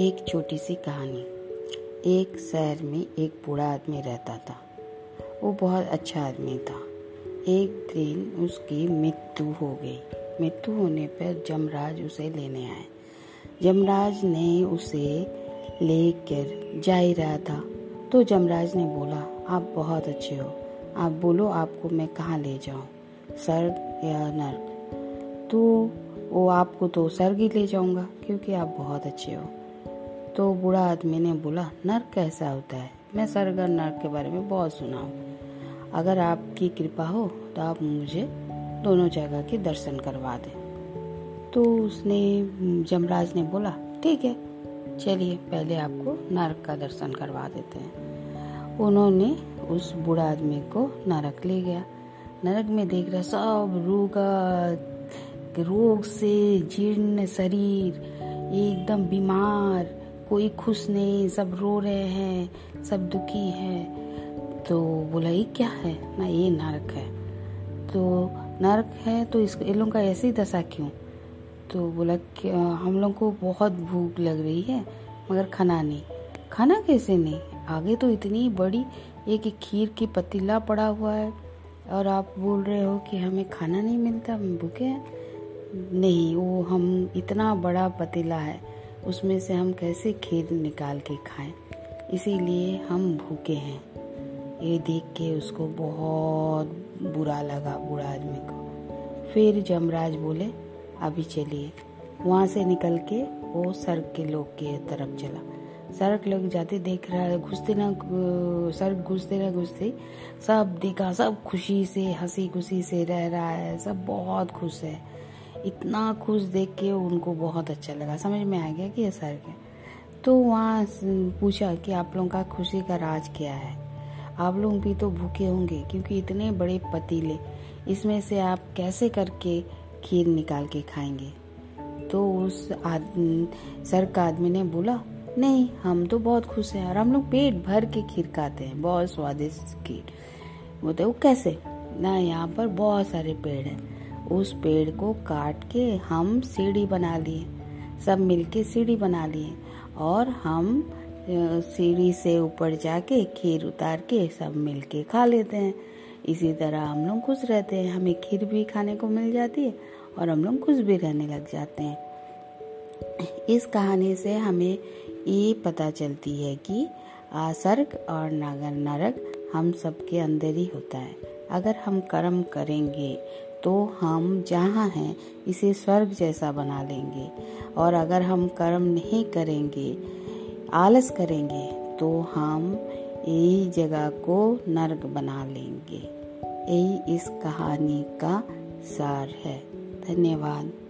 एक छोटी सी कहानी। एक शहर में एक बूढ़ा आदमी रहता था। वो बहुत अच्छा आदमी था। एक दिन उसकी मृत्यु हो गई। मृत्यु होने पर यमराज उसे लेने आए। यमराज ने उसे लेकर जा ही रहा था तो यमराज ने बोला, आप बहुत अच्छे हो, आप बोलो आपको मैं कहाँ ले जाऊँ, स्वर्ग या नर्क? तो वो आपको तो स्वर्ग ही ले जाऊँगा क्योंकि आप बहुत अच्छे हो। तो बूढ़ा आदमी ने बोला, नर्क कैसा होता है? मैं स्वर्ग और नर्क के बारे में बहुत सुना हूँ। अगर आपकी कृपा हो तो आप मुझे दोनों जगह के दर्शन करवा दें। तो उसने यमराज ने बोला, ठीक है, चलिए पहले आपको नर्क का दर्शन करवा देते हैं। उन्होंने उस बूढ़ा आदमी को नरक ले गया। नरक में देख रहा सब रोग से जीर्ण शरीर, एकदम बीमार, कोई खुश नहीं, सब रो रहे हैं, सब दुखी हैं। तो बोला, ये क्या है ना, ये नरक है। तो नरक है तो इसको इन लोगों का ऐसी दशा क्यों? तो बोला, हम लोग को बहुत भूख लग रही है मगर खाना नहीं। खाना कैसे नहीं? आगे तो इतनी बड़ी एक खीर की पतीला पड़ा हुआ है और आप बोल रहे हो कि हमें खाना नहीं मिलता, हम भूखे हैं। नहीं, वो हम इतना बड़ा पतीला है उसमें से हम कैसे खीर निकाल के खाएं, इसीलिए हम भूखे हैं। ये देख के उसको बहुत बुरा लगा, बुरा आदमी को। फिर यमराज बोले, अभी चलिए। वहाँ से निकल के वो स्वर्ग के लोग के तरफ चला। स्वर्ग लोग जाते देख रहा है, घुसते ना स्वर्ग घुसते ना घुसते सब देखा, सब खुशी से हंसी खुशी से रह रहा है, सब बहुत खुश है। इतना खुश देख के उनको बहुत अच्छा लगा, समझ में आ गया कि ये स्वर्ग है। तो वहाँ पूछा कि आप लोगों का खुशी का राज क्या है? आप लोग भी तो भूखे होंगे क्योंकि इतने बड़े पतीले, इसमें से आप कैसे करके खीर निकाल के खाएंगे? तो उस स्वर्ग का आदमी ने बोला, नहीं, हम तो बहुत खुश हैं और हम लोग पेट भर के खीर खाते हैं, बहुत स्वादिष्ट खीर। बोलते, वो कैसे ना, यहाँ पर बहुत सारे पेड़ हैं, उस पेड़ को काट के हम सीढ़ी बना लिए, सब मिलके सीढ़ी बना लिए और हम सीढ़ी से ऊपर जाके खीर उतार के सब मिलके खा लेते हैं। इसी तरह हम लोग खुश रहते हैं, हमें खीर भी खाने को मिल जाती है और हम लोग खुश भी रहने लग जाते हैं। इस कहानी से हमें ये पता चलती है कि स्वर्ग और नरक हम सबके अंदर ही होता है। अगर हम कर्म करेंगे तो हम जहाँ हैं इसे स्वर्ग जैसा बना लेंगे, और अगर हम कर्म नहीं करेंगे, आलस करेंगे, तो हम यही जगह को नर्क बना लेंगे। यही इस कहानी का सार है। धन्यवाद।